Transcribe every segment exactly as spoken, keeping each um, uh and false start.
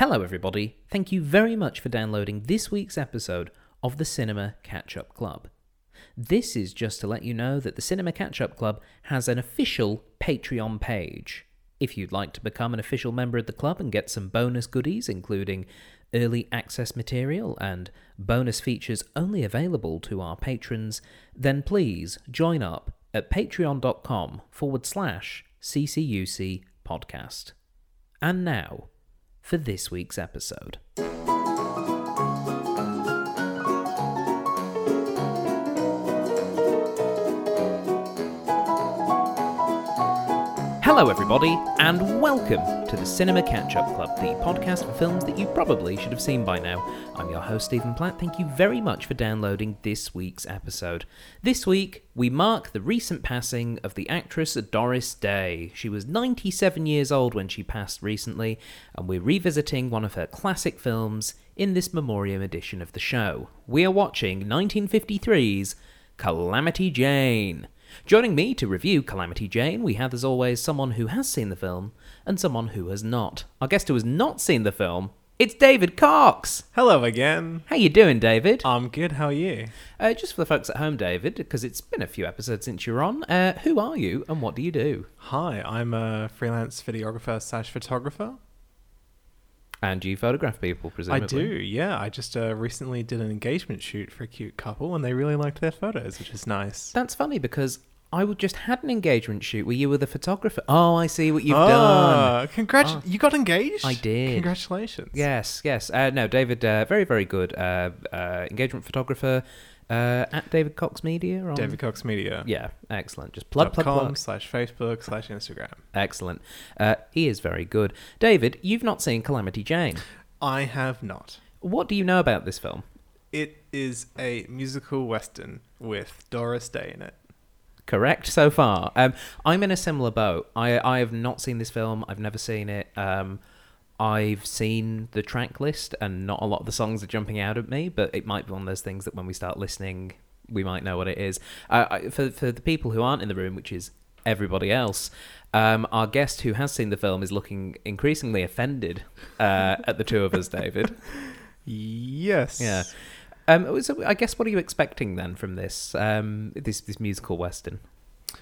Hello everybody, thank you very much for downloading this week's episode of the Cinema Catch-Up Club. This is just to let you know that the Cinema Catch-Up Club has an official Patreon page. If you'd like to become an official member of the club and get some bonus goodies, including early access material and bonus features only available to our patrons, then please join up at patreon.com forward slash CCUC podcast. And now, for this week's episode. Hello everybody, and welcome to the Cinema Catch-Up Club, the podcast for films that you probably should have seen by now. I'm your host, Stephen Platt. Thank you very much for downloading this week's episode. This week, we mark the recent passing of the actress Doris Day. She was ninety-seven years old when she passed recently, and we're revisiting one of her classic films in this memoriam edition of the show. We are watching nineteen fifty-three's Calamity Jane. Joining me to review Calamity Jane, we have, as always, someone who has seen the film and someone who has not. Our guest who has not seen the film, it's David Cox! Hello again. How you doing, David? I'm good, how are you? Uh, just for the folks at home, David, because it's been a few episodes since you're on, uh, who are you and what do you do? Hi, I'm a freelance videographer slash photographer. And you photograph people, presumably. I do, yeah. I just uh, recently did an engagement shoot for a cute couple and they really liked their photos, which is nice. That's funny because I just had an engagement shoot where you were the photographer. Oh, I see what you've oh, done. Congrat- oh. You got engaged? I did. Congratulations. Yes, yes. Uh, no, David, uh, very, very good uh, uh, engagement photographer uh, at David Cox Media. On... David Cox Media. Yeah, excellent. Just plug, plug, plug. slash Facebook, slash Instagram. Excellent. Uh, he is very good. David, you've not seen Calamity Jane. I have not. What do you know about this film? It is a musical western with Doris Day in it. Correct so far. Um, I'm in a similar boat. I I have not seen this film. I've never seen it. Um, I've seen the track list and not a lot of the songs are jumping out at me, but it might be one of those things that when we start listening, we might know what it is. Uh, I, for, for the people who aren't in the room, which is everybody else, um, our guest who has seen the film is looking increasingly offended uh, at the two of us, David. Yes. Yeah. Um, so I guess what are you expecting then from this um, this this musical western?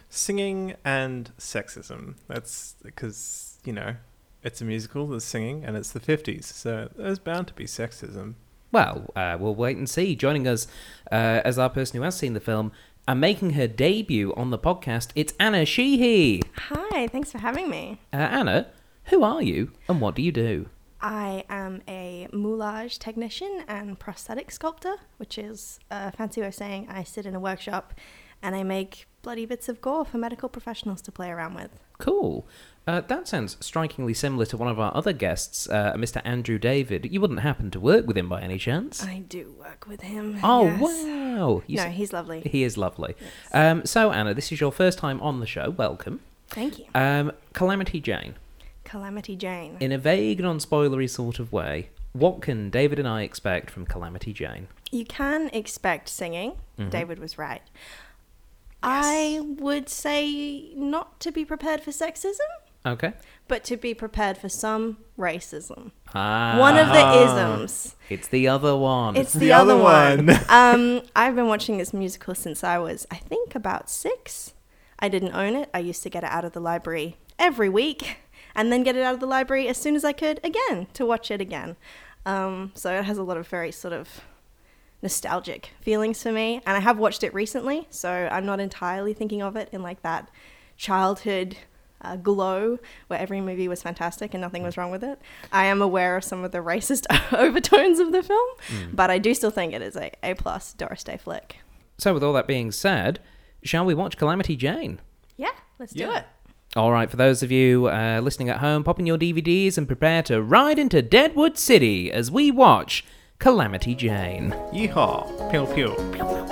Singing and sexism. That's because, you know, it's a musical, there's singing, and it's the fifties, so there's bound to be sexism. Well, uh, we'll wait and see. Joining us uh, as our person who has seen the film and making her debut on the podcast, it's Anna Sheehy. Hi, thanks for having me. Uh, Anna, who are you and what do you do? I am a moulage technician and prosthetic sculptor, which is a fancy way of saying I sit in a workshop and I make bloody bits of gore for medical professionals to play around with. Cool. Uh, that sounds strikingly similar to one of our other guests, uh, Mister Andrew David. You wouldn't happen to work with him by any chance? I do work with him. Oh, yes. Wow. You no, s- he's lovely. He is lovely. Yes. Um, so, Anna, this is your first time on the show. Welcome. Thank you. Um, Calamity Jane. Calamity Jane. In a vague, non-spoilery sort of way, what can David and I expect from Calamity Jane? You can expect singing. Mm-hmm. David was right. Yes. I would say not to be prepared for sexism. Okay. But to be prepared for some racism. Ah. One of the isms. It's the other one. It's the, the other, other one. one. um, I've been watching this musical since I was, I think, about six. I didn't own it. I used to get it out of the library every week. And then get it out of the library as soon as I could again to watch it again. Um, so it has a lot of very sort of nostalgic feelings for me. And I have watched it recently, so I'm not entirely thinking of it in like that childhood uh, glow where every movie was fantastic and nothing was wrong with it. I am aware of some of the racist overtones of the film, mm. but I do still think it is a A-plus Doris Day flick. So with all that being said, shall we watch Calamity Jane? Yeah, let's yeah. do it. All right, for those of you uh, listening at home, pop in your D V Ds and prepare to ride into Deadwood City as we watch Calamity Jane. Yeehaw! Pew, pew. Pew, pew, pew, pew.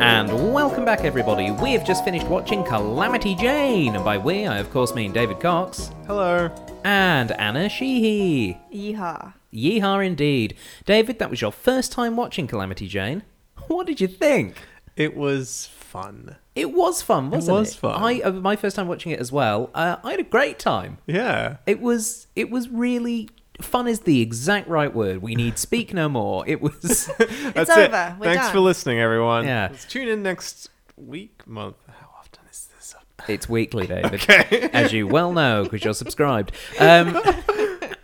And welcome back, everybody. We have just finished watching Calamity Jane. And by we, I of course mean David Cox. Hello. And Anna Sheehy. Yeehaw. Yeehaw indeed. David, that was your first time watching Calamity Jane. What did you think? It was fun. It was fun, wasn't it? It was fun. I, uh, my first time watching it as well, uh, I had a great time. Yeah. It was, it was really... Fun is the exact right word. We need speak no more. It was... That's it's over. It. We're Thanks done. for listening, everyone. Yeah. Let's tune in next week, month. How often is this up? It's weekly, David. Okay. As you well know, because you're subscribed. Um,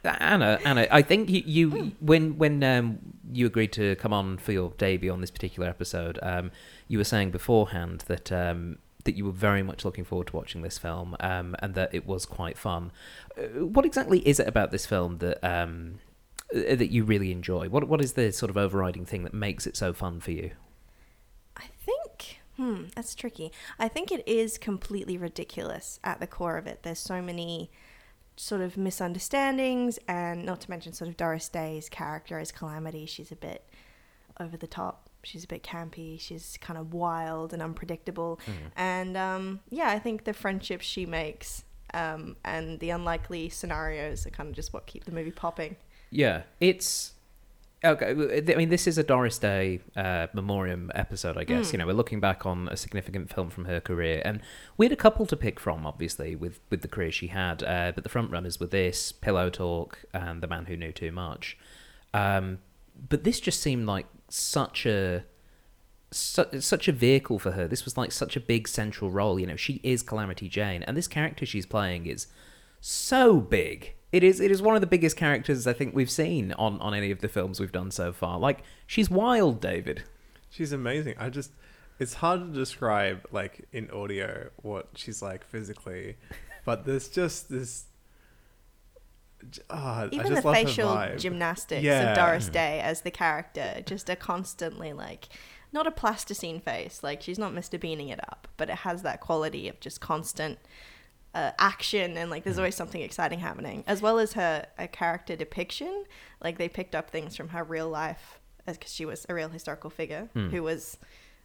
Anna, Anna, I think you... you hmm. When... when um, you agreed to come on for your debut on this particular episode. Um, you were saying beforehand that um, that you were very much looking forward to watching this film, um, and that it was quite fun. Uh, what exactly is it about this film that um, that you really enjoy? What What is the sort of overriding thing that makes it so fun for you? I think... Hmm, that's tricky. I think it is completely ridiculous at the core of it. There's so many... sort of misunderstandings, and not to mention sort of Doris Day's character as Calamity. She's a bit over the top, she's a bit campy, she's kind of wild and unpredictable. Mm. And um yeah, I think the friendships she makes um and the unlikely scenarios are kind of just what keep the movie popping. Yeah, it's... Okay, I mean, this is a Doris Day uh, memoriam episode, I guess. Mm. You know, we're looking back on a significant film from her career, and we had a couple to pick from, obviously, with, with the career she had. Uh, but the front runners were this, Pillow Talk, and The Man Who Knew Too Much. Um, but this just seemed like such a su- such a vehicle for her. This was like such a big central role. You know, she is Calamity Jane, and this character she's playing is so big. It is it is one of the biggest characters I think we've seen on, on any of the films we've done so far. Like, she's wild, David. She's amazing. I just... It's hard to describe, like, in audio what she's like physically. But there's just this... Oh, Even I just the love facial gymnastics yeah. of Doris Day as the character. Just a constantly, like... Not a plasticine face. Like, she's not Mister Beaning it up. But it has that quality of just constant... Uh, action, and like there's always something exciting happening, as well as her a character depiction. Like, they picked up things from her real life, because she was a real historical figure mm. who was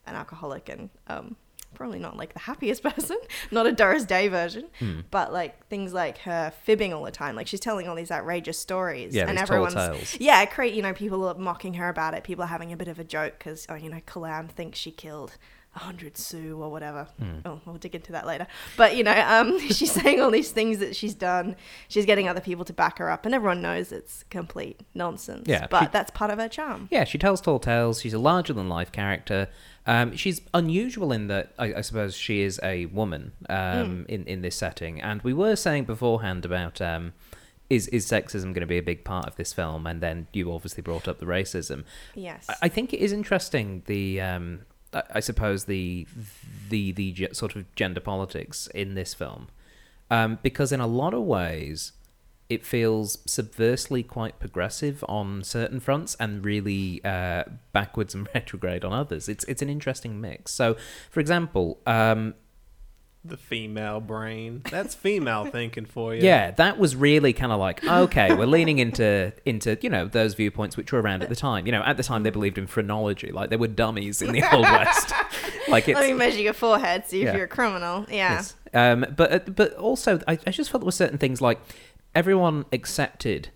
an alcoholic and um probably not like the happiest person, not a Doris Day version, mm. but like things like her fibbing all the time. Like, she's telling all these outrageous stories, yeah, and everyone's tales. yeah, create you know, people are mocking her about it. People are having a bit of a joke because, oh, you know, Calam thinks she killed one hundred Sioux or whatever. Mm. Oh, we'll dig into that later. But, you know, um, she's saying all these things that she's done. She's getting other people to back her up, and everyone knows it's complete nonsense. Yeah, but she, that's part of her charm. Yeah, she tells tall tales. She's a larger-than-life character. Um, she's unusual in that, I, I suppose, she is a woman um, mm. in, in this setting. And we were saying beforehand about... Um, Is is sexism going to be a big part of this film? And then you obviously brought up the racism. Yes, I, I think it is interesting. The um, I, I suppose the the the ge- sort of gender politics in this film, um, because in a lot of ways, it feels subversely quite progressive on certain fronts and really uh, backwards and retrograde on others. It's it's an interesting mix. So, for example. Um, The female brain. That's female thinking for you. Yeah, that was really kind of like, okay, we're leaning into, into you know, those viewpoints which were around at the time. You know, at the time they believed in phrenology. Like, they were dummies in the Old West. Like, it's, let me measure your forehead, see yeah. if you're a criminal. Yeah. Yes. Um, but, but also, I, I just felt there were certain things like everyone accepted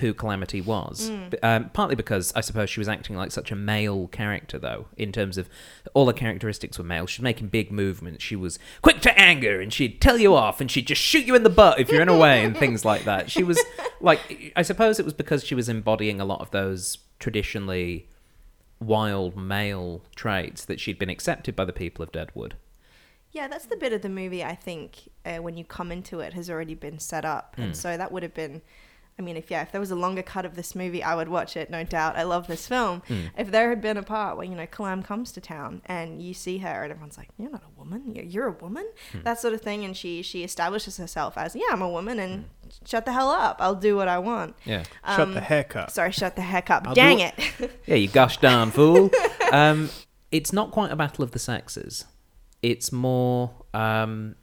who Calamity was. Mm. Um, partly because I suppose she was acting like such a male character, though, in terms of all her characteristics were male. She was making big movements. She was quick to anger, and she'd tell you off, and she'd just shoot you in the butt if you're in a way, and things like that. She was, like, I suppose it was because she was embodying a lot of those traditionally wild male traits that she'd been accepted by the people of Deadwood. Yeah, that's the bit of the movie, I think, uh, when you come into it, has already been set up. Mm. And so that would have been... I mean, if yeah, if there was a longer cut of this movie, I would watch it, no doubt. I love this film. Mm. If there had been a part where, you know, Calam comes to town and you see her and everyone's like, you're not a woman, you're, you're a woman, mm. that sort of thing. And she she establishes herself as, yeah, I'm a woman and mm. shut the hell up. I'll do what I want. Yeah, um, shut the heck up. Sorry, shut the heck up. I'll Dang it. Yeah, you gosh darn fool. um, it's not quite a battle of the sexes. It's more, um,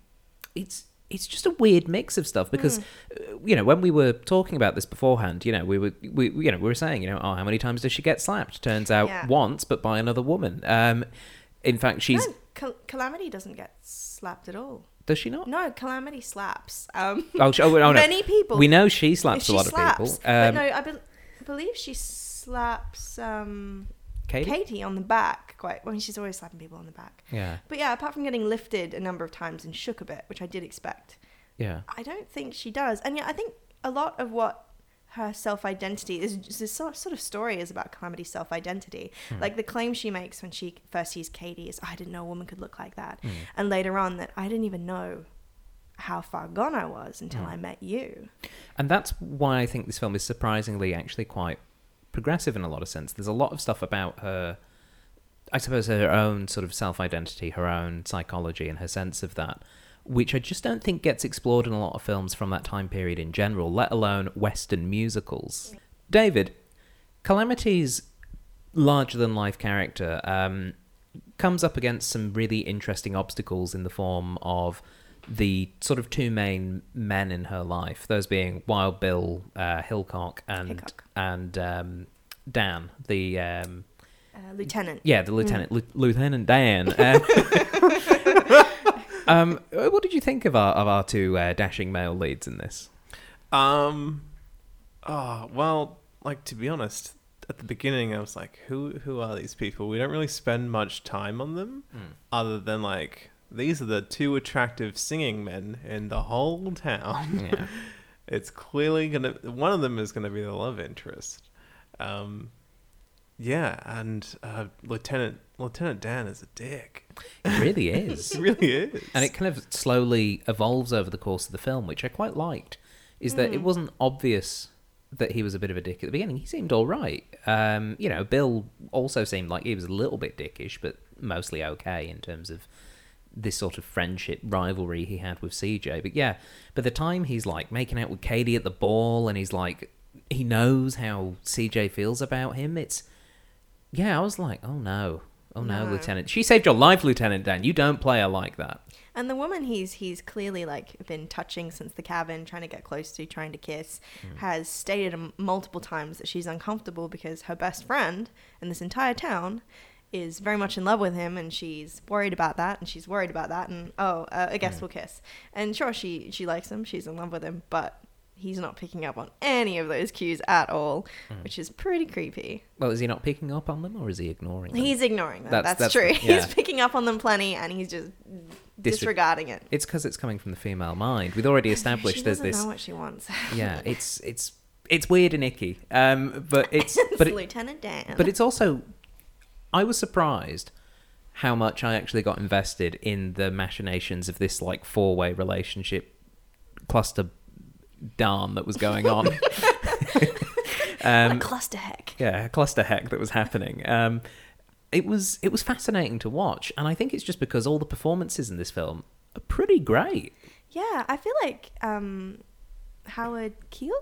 it's... It's just a weird mix of stuff because, mm. you know, when we were talking about this beforehand, you know, we were, we, you know, we were saying, you know, oh, how many times does she get slapped? Turns out yeah. once, but by another woman. Um, in fact, she's... No, Cal- Calamity doesn't get slapped at all. Does she not? No, Calamity slaps. Um, oh, she, oh, oh, no. Many people. We know she slaps she a lot slaps, of people. Um, but no, I be- believe she slaps... Um... Katie? Katie on the back. Quite. I mean, she's always slapping people on the back. Yeah. But yeah, apart from getting lifted a number of times and shook a bit, which I did expect. Yeah. I don't think she does. And yeah, I think a lot of what her self-identity is, this sort of story is about Calamity's self-identity. Mm. Like the claim she makes when she first sees Katie is, I didn't know a woman could look like that. Mm. And later on that, I didn't even know how far gone I was until mm. I met you. And that's why I think this film is surprisingly actually quite progressive in a lot of sense. There's a lot of stuff about her, I suppose, her own sort of self-identity, her own psychology and her sense of that, which I just don't think gets explored in a lot of films from that time period in general, let alone Western musicals. David, Calamity's larger-than-life character um, comes up against some really interesting obstacles in the form of the sort of two main men in her life, those being Wild Bill uh, Hickok and Hickok. and um, Dan, the... Um, uh, lieutenant. Yeah, the lieutenant. Mm. L- Lieutenant Dan. Uh, Um, what did you think of our of our two uh, dashing male leads in this? Um, oh well, like to be honest, at the beginning I was like, who who are these people? We don't really spend much time on them, mm. other than like these are the two attractive singing men in the whole town. Yeah. It's clearly gonna one of them is gonna be the love interest. Um, yeah, and uh, Lieutenant. Lieutenant Dan is a dick. It really is. It really is. And it kind of slowly evolves over the course of the film, which I quite liked, is mm. that it wasn't obvious that he was a bit of a dick at the beginning. He seemed all right. Um, you know, Bill also seemed like he was a little bit dickish, but mostly okay in terms of this sort of friendship rivalry he had with C J. But yeah, by the time he's like making out with Katie at the ball and he's like, he knows how C J feels about him, it's, yeah, I was like, oh no. Oh no, no, Lieutenant. She saved your life, Lieutenant Dan. You don't play her like that. And the woman he's he's clearly like been touching since the cabin, trying to get close to, trying to kiss, mm. has stated multiple times that she's uncomfortable because her best friend in this entire town is very much in love with him, and she's worried about that, and she's worried about that, and oh, uh, I guess mm. we'll kiss. And sure, she, she likes him, she's in love with him, but... he's not picking up on any of those cues at all, mm. which is pretty creepy. Well, is he not picking up on them or is he ignoring them? He's ignoring them. That's, that's, that's true. Yeah. He's picking up on them plenty and he's just disregarding it. It's because it's coming from the female mind. We've already established she there's this... She doesn't know what she wants. Yeah, it's it's it's weird and icky. Um, but it's, it's but it, Lieutenant Dan. But it's also... I was surprised how much I actually got invested in the machinations of this like four-way relationship cluster darn that was going on. um, a cluster heck. Yeah, a cluster heck that was happening. Um, it was it was fascinating to watch, and I think it's just because all the performances in this film are pretty great. Yeah, I feel like um, Howard Keel?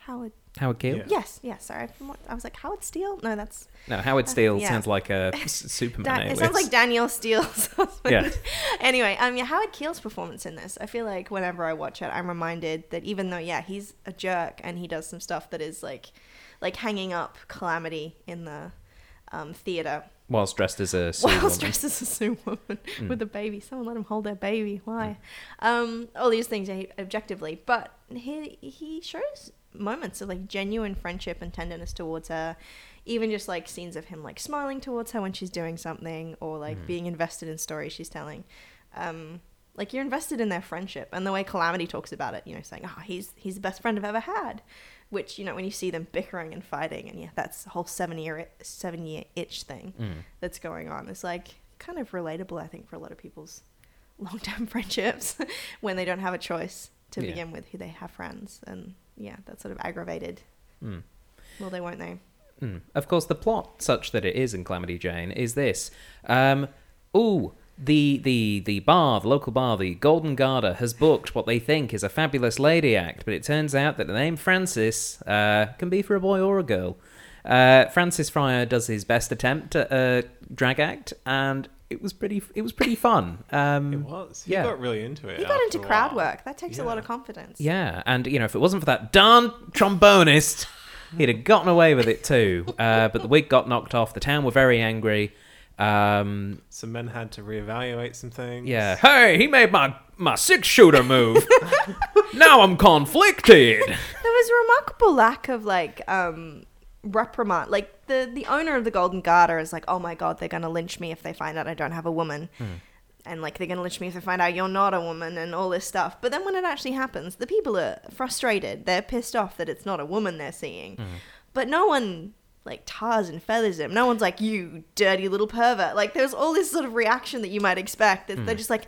Howard Howard Keel? Yeah. Yes, yes, sorry. I was like, Howard Steele? No, that's... No, Howard Steele uh, yeah. sounds like a Superman da- It sounds like Daniel Steele's husband. Yeah. Anyway, um, yeah, Howard Keel's performance in this, I feel like whenever I watch it, I'm reminded that even though, yeah, he's a jerk and he does some stuff that is like like hanging up Calamity in the um, theatre. Whilst dressed as a Sioux woman. Whilst dressed as a Sioux woman mm. with a baby. Someone let him hold their baby. Why? Mm. Um, all these things, objectively. But he he shows... moments of like genuine friendship and tenderness towards her, even just like scenes of him like smiling towards her when she's doing something or like mm. being invested in stories she's telling. Um like you're invested in their friendship, and the way Calamity talks about it, you know, saying, oh, he's he's the best friend I've ever had, which, you know, when you see them bickering and fighting, and yeah, that's the whole seven year seven year itch thing mm. that's going on. It's like kind of relatable, I think, for a lot of people's long-term friendships when they don't have a choice to yeah. begin with who they have friends, and yeah, that's sort of aggravated. Mm. Well, they won't, though. Mm. Of course, the plot, such that it is in Calamity Jane, is this. Um, ooh, the, the, the bar, the local bar, the Golden Garda, has booked what they think is a fabulous lady act, but it turns out that the name Francis uh, can be for a boy or a girl. Uh, Francis Fryer does his best attempt at a drag act, and... It was pretty. It was pretty fun. Um, it was. He yeah. got really into it. He got into crowd work. That takes yeah. a lot of confidence. Yeah, and you know, if it wasn't for that darn trombonist, he'd have gotten away with it too. Uh, but the wig got knocked off. The town were very angry. Um, some men had to reevaluate some things. Yeah. Hey, he made my my six shooter move. Now I'm conflicted. There was a remarkable lack of like. Um, reprimand, like the the owner of the Golden Garter is like, oh my god, they're going to lynch me if they find out I don't have a woman. Mm. And like, they're going to lynch me if they find out you're not a woman and all this stuff. But then when it actually happens, the people are frustrated. They're pissed off that it's not a woman they're seeing. Mm. But no one like tars and feathers him. No one's like, you dirty little pervert. Like, there's all this sort of reaction that you might expect. That mm. They're just like,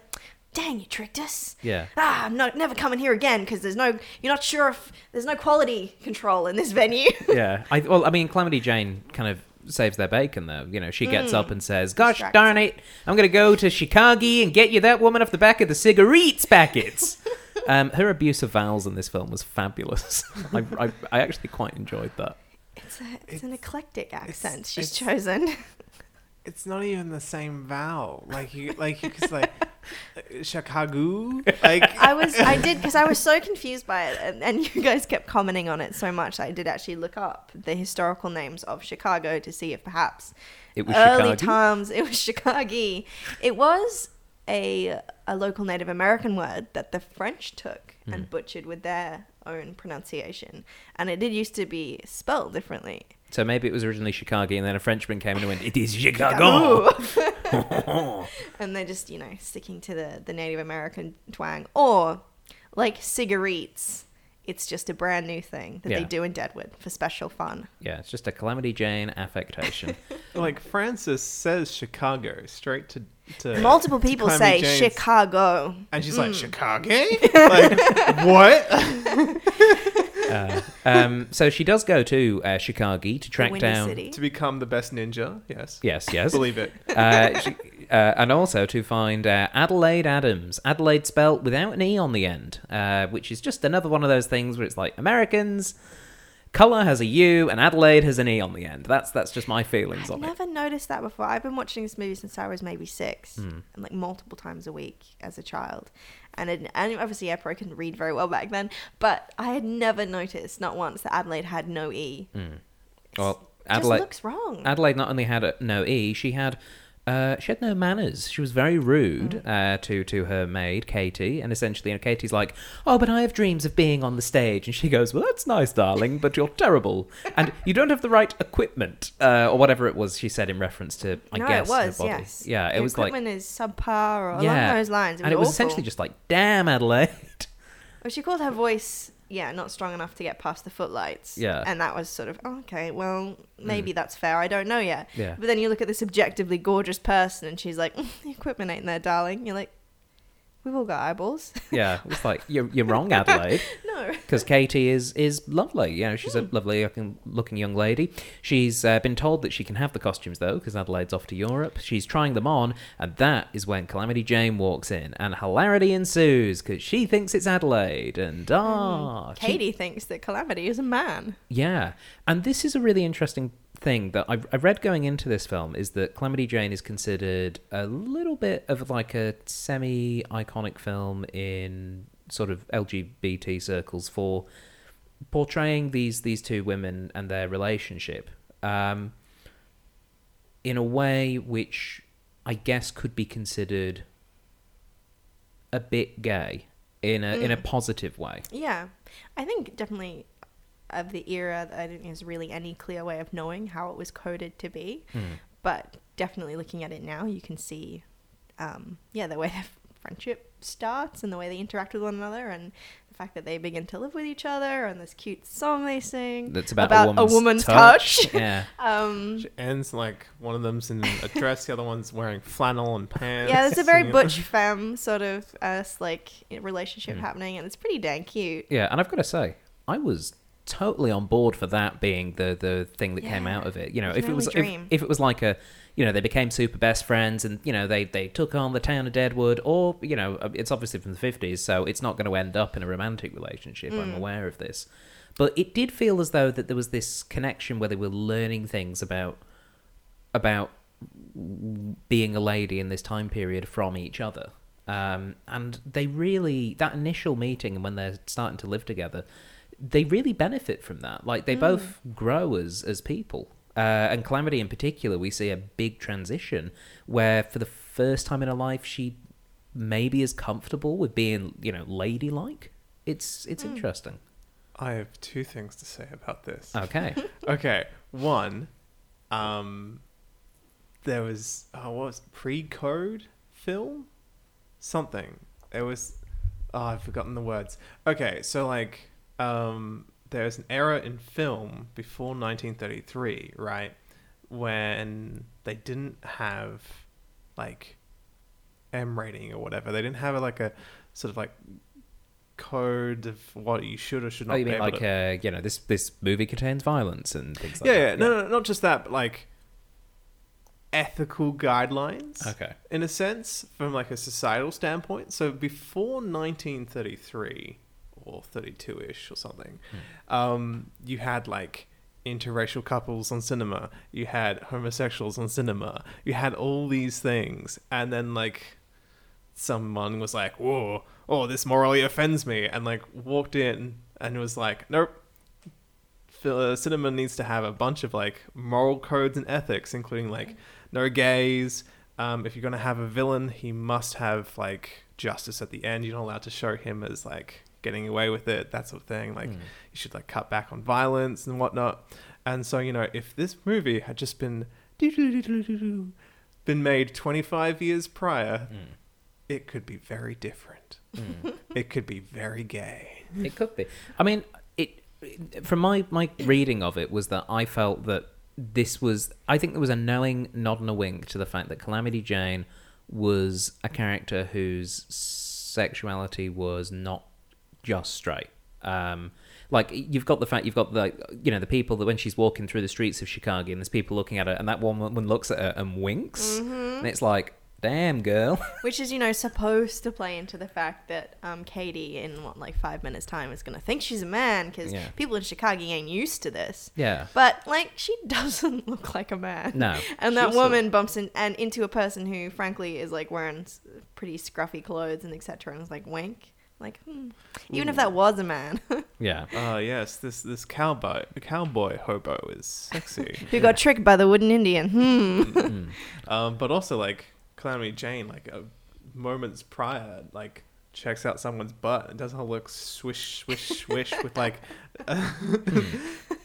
dang, you tricked us. Yeah. Ah, I'm not, never coming here again because there's no, you're not sure if, there's no quality control in this venue. yeah. I, well, I mean, Calamity Jane kind of saves their bacon though. You know, she gets mm. up and says, gosh Distracts. darn it, I'm going to go to Chicago and get you that woman off the back of the cigarettes packets. um, her abuse of vowels in this film was fabulous. I, I, I actually quite enjoyed that. It's, a, it's, it's an eclectic accent it's, she's it's, chosen. It's not even the same vowel. Like you, like you could like, Chicago. Like I was, I did because I was so confused by it, and, and you guys kept commenting on it so much. I did actually look up the historical names of Chicago to see if perhaps it was early Chicago? times it was Chicago. It was a a local Native American word that the French took mm. and butchered with their own pronunciation, and it did used to be spelled differently. So maybe it was originally Chicago, and then a Frenchman came in and went, it is Chicago. And they're just, you know, sticking to the, the Native American twang. Or, like cigarettes, it's just a brand new thing that yeah. they do in Deadwood for special fun. Yeah, it's just a Calamity Jane affectation. Like, Francis says Chicago straight to... to multiple people to say Jane's. Chicago. And she's mm. like, Chicago? Like, what? Uh, um, so she does go to uh, Chicago to track down City. to become the best ninja. Yes, yes, yes. Believe it. Uh, she, uh, and also to find uh, Adelaide Adams. Adelaide spelt without an e on the end, uh, which is just another one of those things where it's like Americans. Colour has a U and Adelaide has an E on the end. That's that's just my feelings I've on it. I've never noticed that before. I've been watching this movie since I was maybe six, mm. and like multiple times a week as a child. And, it, and obviously, yeah, I probably couldn't read very well back then, but I had never noticed, not once, that Adelaide had no E. Mm. Well, Adelaide, it just looks wrong. Adelaide not only had a, no E, she had... Uh, she had no manners. She was very rude uh, to, to her maid, Katie. And essentially, you know, Katie's like, oh, but I have dreams of being on the stage. And she goes, well, that's nice, darling, but you're terrible. And you don't have the right equipment uh, or whatever it was she said in reference to, I no, guess, it was, her body. Yes. Yeah, it the was equipment like... equipment is subpar or along yeah. those lines. It and it was awful. Essentially just like, damn, Adelaide. Well, she called her voice... yeah, not strong enough to get past the footlights. Yeah. And that was sort of, oh, okay, well, maybe mm. that's fair. I don't know yet. Yeah. But then you look at this objectively gorgeous person and she's like, mm, the equipment ain't there, darling. You're like, we've all got eyeballs. Yeah. It's like, you're, you're wrong, Adelaide. No. Because Katie is, is lovely. You know, she's mm. a lovely looking, looking young lady. She's uh, been told that she can have the costumes, though, because Adelaide's off to Europe. She's trying them on. And that is when Calamity Jane walks in. And hilarity ensues because she thinks it's Adelaide. And ah. Mm. Katie she... thinks that Calamity is a man. Yeah. And this is a really interesting thing that I, I read going into this film is that Calamity Jane is considered a little bit of like a semi-iconic film in sort of L G B T circles for portraying these these two women and their relationship um, in a way which I guess could be considered a bit gay in a mm. in a positive way. Yeah, I think definitely. Of the era that I didn't think there's really any clear way of knowing how it was coded to be. Mm. But definitely looking at it now, you can see, um, yeah, the way their friendship starts and the way they interact with one another and the fact that they begin to live with each other and this cute song they sing. That's about, about a woman's, a woman's touch. touch. Yeah. um, She ends like one of them's in a dress, the other one's wearing flannel and pants. Yeah, there's a very butch femme sort of uh, like relationship mm. happening, and it's pretty dang cute. Yeah, and I've got to say, I was... totally on board for that being the the thing that yeah. came out of it. You know, if it was if, if it was like a, you know, they became super best friends and, you know, they they took on the town of Deadwood, or, you know, it's obviously from the fifties, so it's not going to end up in a romantic relationship. Mm. I'm aware of this, but it did feel as though that there was this connection where they were learning things about about being a lady in this time period from each other. Um, and they really, that initial meeting and when they're starting to live together, they really benefit from that. Like, they mm. both grow as, as people. Uh, and Calamity in particular, we see a big transition where for the first time in her life, she maybe is comfortable with being, you know, ladylike. It's, it's mm. interesting. I have two things to say about this. Okay. Okay. One, um, there was, oh, what was it? Pre-code film? Something. It was, oh, I've forgotten the words. Okay, so like, um, there was an era in film before nineteen thirty-three, right? When they didn't have like M rating or whatever. They didn't have like a sort of like code of what you should or should not. Oh, you mean like uh, you know, this this movie contains violence and things like yeah, that. Yeah, no, yeah. no, not just that, but like ethical guidelines. Okay. In a sense, from like a societal standpoint. So before nineteen thirty-three or thirty-two-ish or something, hmm. um, you had like interracial couples on cinema. You had homosexuals on cinema. You had all these things, and then like someone was like, "Whoa, oh, this morally offends me," and like walked in and was like, "Nope, cinema needs to have a bunch of like moral codes and ethics, including like no gays. Um, if you're gonna have a villain, he must have like justice at the end. You're not allowed to show him as like." Getting away with it, that sort of thing. Like, mm. you should like cut back on violence and whatnot." And so, you know, if this movie had just been been made twenty-five years prior, mm. it could be very different. Mm. It could be very gay. It could be. I mean, it, it from my my reading of it was that I felt that this was. I think there was a knowing nod and a wink to the fact that Calamity Jane was a character whose sexuality was not. Just straight. Um, like, you've got the fact, you've got the, you know, the people that when she's walking through the streets of Chicago and there's people looking at her and that woman looks at her and winks. Mm-hmm. And it's like, damn, girl. Which is, you know, supposed to play into the fact that um, Katie in, what, like five minutes' time is going to think she's a man because yeah. people in Chicago ain't used to this. Yeah. But, like, she doesn't look like a man. No. And that woman not. bumps in and into a person who, frankly, is, like, wearing pretty scruffy clothes and et cetera and is like, wink. Like, hmm. even Ooh. if that was a man. yeah. Oh, uh, yes. This this cowboy cowboy hobo is sexy. Who yeah. got tricked by the wooden Indian. Hmm. mm-hmm. um, but also, like, Calamity Jane, like, uh, moments prior, like, checks out someone's butt and does her look swish, swish, swish with, like, uh, mm.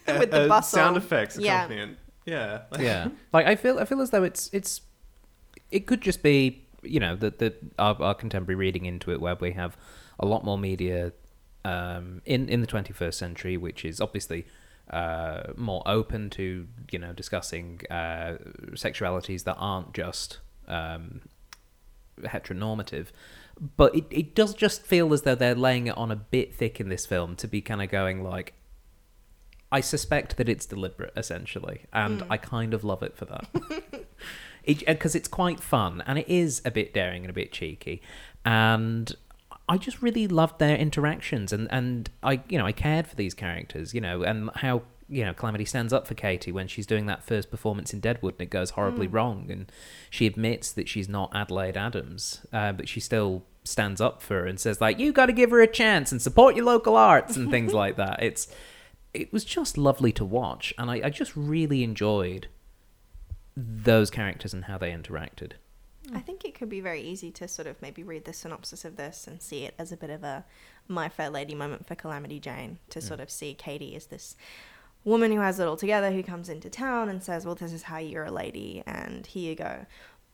a, with the bustle. Sound effects yeah. accompaniment. Yeah. Like, yeah. Like, I feel I feel as though it's it's it could just be, you know, the, the our, our contemporary reading into it where we have... a lot more media um, in, in the twenty-first century, which is obviously uh, more open to, you know, discussing uh, sexualities that aren't just um, heteronormative. But it, it does just feel as though they're laying it on a bit thick in this film to be kind of going like, I suspect that it's deliberate, essentially. And mm. I kind of love it for that. Because it, it's quite fun, and it is a bit daring and a bit cheeky. And... I just really loved their interactions, and, and I you know I cared for these characters, you know, and how you know Calamity stands up for Katie when she's doing that first performance in Deadwood and it goes horribly mm. wrong, and she admits that she's not Adelaide Adams, uh, but she still stands up for her and says like, you got to give her a chance and support your local arts and things like that. It's it was just lovely to watch, and I, I just really enjoyed those characters and how they interacted. I think it could be very easy to sort of maybe read the synopsis of this and see it as a bit of a My Fair Lady moment for Calamity Jane, to yeah. sort of see Katie as this woman who has it all together, who comes into town and says, well, this is how you're a lady and here you go.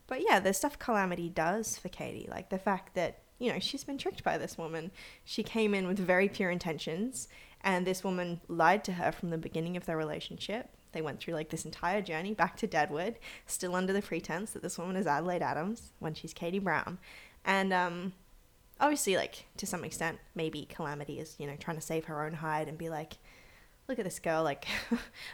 But yeah, the stuff Calamity does for Katie, like the fact that, you know, she's been tricked by this woman. She came in with very pure intentions and this woman lied to her from the beginning of their relationship. They went through like this entire journey back to Deadwood, still under the pretense that this woman is Adelaide Adams when she's Katie Brown. And um, obviously, like, to some extent, maybe Calamity is, you know, trying to save her own hide and be like, look at this girl, like,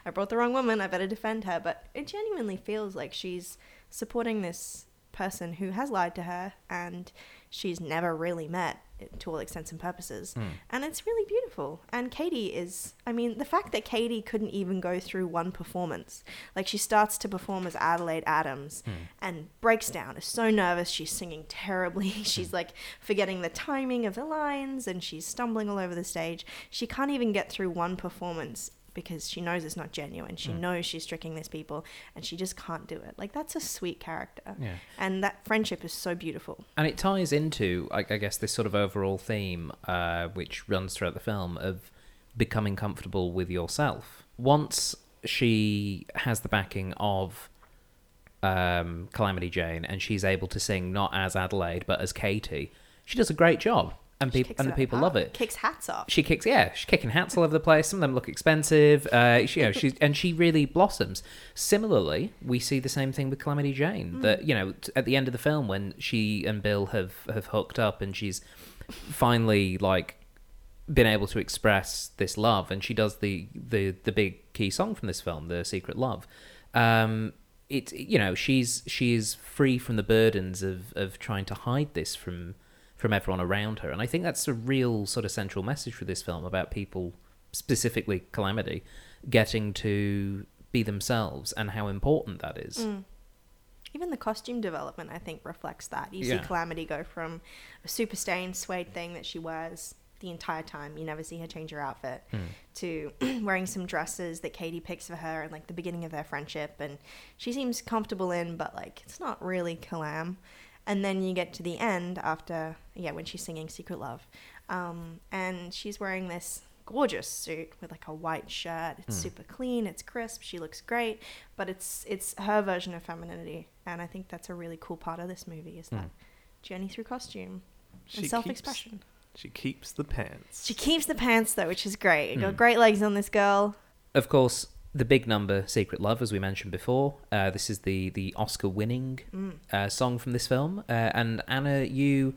I brought the wrong woman, I better defend her. But it genuinely feels like she's supporting this person who has lied to her and she's never really met to all extents and purposes. Mm. And it's really beautiful. And Katie is, I mean, the fact that Katie couldn't even go through one performance. Like, she starts to perform as Adelaide Adams mm. and breaks down, is so nervous, she's singing terribly. She's like forgetting the timing of the lines and she's stumbling all over the stage. She can't even get through one performance because she knows it's not genuine. She mm. knows she's tricking these people and she just can't do it. Like, that's a sweet character. Yeah. And that friendship is so beautiful. And it ties into, I, I guess, this sort of overall theme, uh, which runs throughout the film, of becoming comfortable with yourself. Once she has the backing of um, Calamity Jane, and she's able to sing not as Adelaide but as Katie. She does a great job, and people and the people love it. Kicks hats off. She kicks, yeah, she's kicking hats all over the place. Some of them look expensive. Uh, she, you know, she's and she really blossoms. Similarly, we see the same thing with Calamity Jane. Mm. That you know, at the end of the film, when she and Bill have have hooked up, and she's finally like been able to express this love, and she does the the the big key song from this film, the Secret Love. Um, it's you know, she's she is free from the burdens of of trying to hide this from. from everyone around her. And I think that's a real sort of central message for this film about people, specifically Calamity, getting to be themselves and how important that is. Mm. Even the costume development, I think, reflects that. You yeah. see Calamity go from a super stained suede thing that she wears the entire time, you never see her change her outfit, mm. to wearing some dresses that Katie picks for her and like the beginning of their friendship. And she seems comfortable in, but like, it's not really Calam. And then you get to the end after, yeah, when she's singing Secret Love. Um, and she's wearing this gorgeous suit with like a white shirt. It's mm. super clean. It's crisp. She looks great. But it's it's her version of femininity. And I think that's a really cool part of this movie is that mm. journey through costume and she self-expression. Keeps, she keeps the pants. She keeps the pants, though, which is great. You got mm. great legs on this girl. Of course, the big number, Secret Love, as we mentioned before. Uh, this is the, the Oscar-winning mm. uh, song from this film. Uh, and Anna, you,